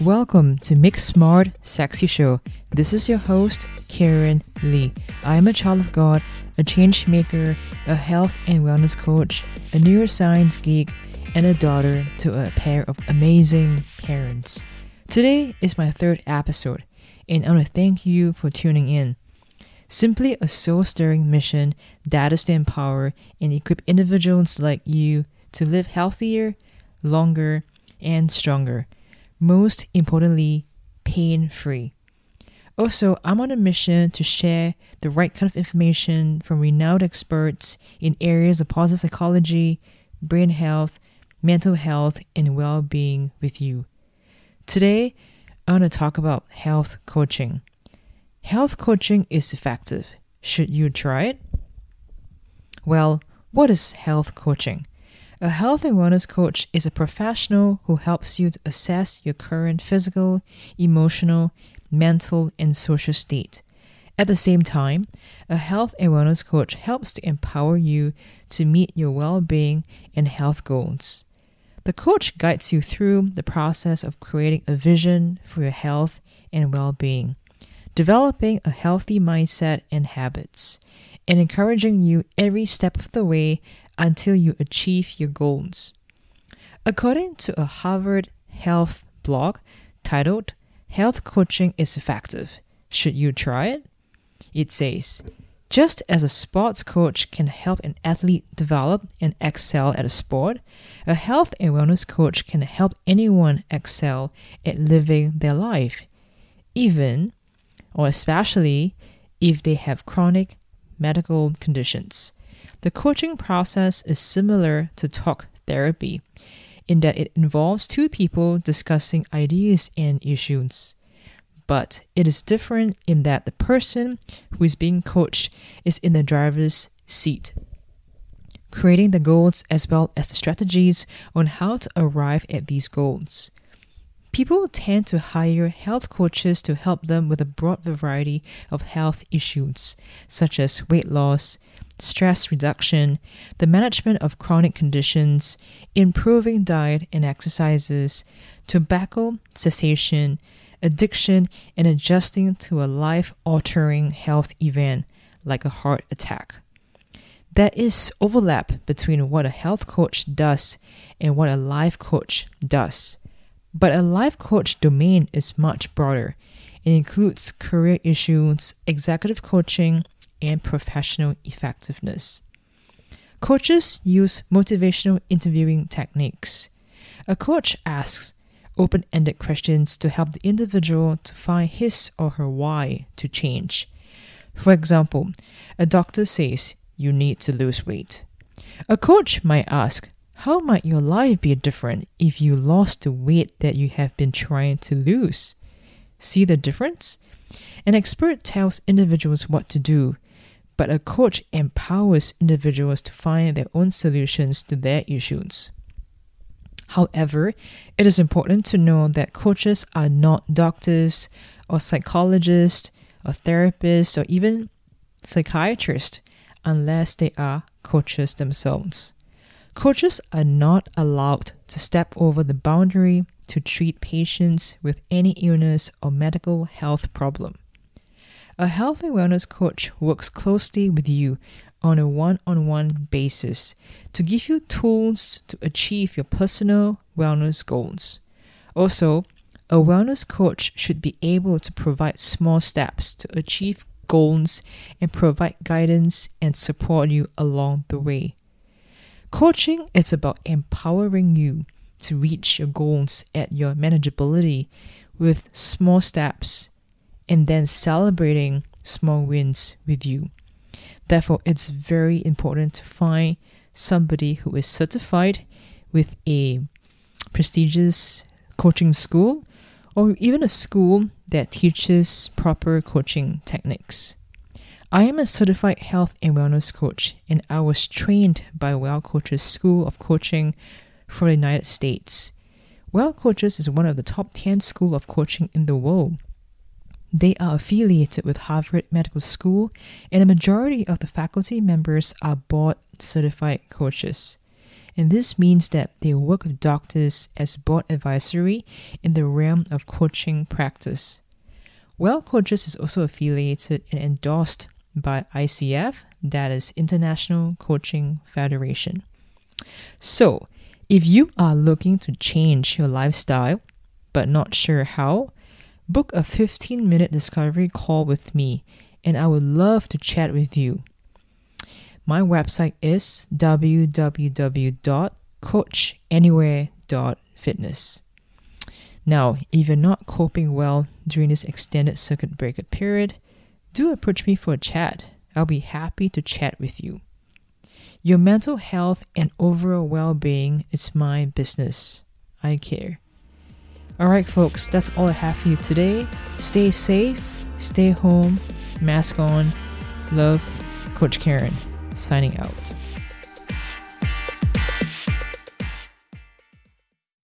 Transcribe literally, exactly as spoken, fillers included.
Welcome to Make Smart Sexy Show. This is your host, Karen Lee. I am a child of God, a change maker, a health and wellness coach, a neuroscience geek, and a daughter to a pair of amazing parents. Today is my third episode, and I want to thank you for tuning in. Simply a soul-stirring mission that is to empower and equip individuals like you to live healthier, longer, and stronger. Most importantly, pain-free. Also, I'm on a mission to share the right kind of information from renowned experts in areas of positive psychology, brain health, mental health, and well-being with you. Today, I want to talk about health coaching. Health coaching is effective. Should you try it? Well, what is health coaching? A health and wellness coach is a professional who helps you to assess your current physical, emotional, mental, and social state. At the same time, a health and wellness coach helps to empower you to meet your well-being and health goals. The coach guides you through the process of creating a vision for your health and well-being, developing a healthy mindset and habits, and encouraging you every step of the way until you achieve your goals. According to a Harvard Health blog titled, "Health Coaching is Effective. Should You Try It?" it says, just as a sports coach can help an athlete develop and excel at a sport, a health and wellness coach can help anyone excel at living their life, even or especially if they have chronic medical conditions. The coaching process is similar to talk therapy in that it involves two people discussing ideas and issues. But it is different in that the person who is being coached is in the driver's seat, creating the goals as well as the strategies on how to arrive at these goals. People tend to hire health coaches to help them with a broad variety of health issues, such as weight loss, stress reduction, the management of chronic conditions, improving diet and exercises, tobacco cessation, addiction, and adjusting to a life-altering health event like a heart attack. There is overlap between what a health coach does and what a life coach does. But a life coach domain is much broader. It includes career issues, executive coaching, and professional effectiveness. Coaches use motivational interviewing techniques. A coach asks open-ended questions to help the individual to find his or her why to change. For example, a doctor says you need to lose weight. A coach might ask, how might your life be different if you lost the weight that you have been trying to lose? See the difference? An expert tells individuals what to do, but a coach empowers individuals to find their own solutions to their issues. However, it is important to know that coaches are not doctors or psychologists or therapists or even psychiatrists unless they are coaches themselves. Coaches are not allowed to step over the boundary to treat patients with any illness or medical health problem. A health and wellness coach works closely with you on a one-on-one basis to give you tools to achieve your personal wellness goals. Also, a wellness coach should be able to provide small steps to achieve goals and provide guidance and support you along the way. Coaching is about empowering you to reach your goals at your manageability with small steps and then celebrating small wins with you. Therefore, it's very important to find somebody who is certified with a prestigious coaching school or even a school that teaches proper coaching techniques. I am a certified health and wellness coach, and I was trained by Well Coaches School of Coaching for the United States. Well Coaches is one of the top ten schools of coaching in the world. They are affiliated with Harvard Medical School, and the majority of the faculty members are board certified coaches. And this means that they work with doctors as board advisory in the realm of coaching practice. Well Coaches is also affiliated and endorsed by I C F, that is International Coaching Federation. So, if you are looking to change your lifestyle, but not sure how, book a fifteen-minute discovery call with me, and I would love to chat with you. My website is w w w dot coach anywhere dot fitness. Now, if you're not coping well during this extended circuit breaker period, do approach me for a chat. I'll be happy to chat with you. Your mental health and overall well-being is my business. I care. Alright folks, that's all I have for you today. Stay safe, stay home, mask on, love, Coach Karen, signing out.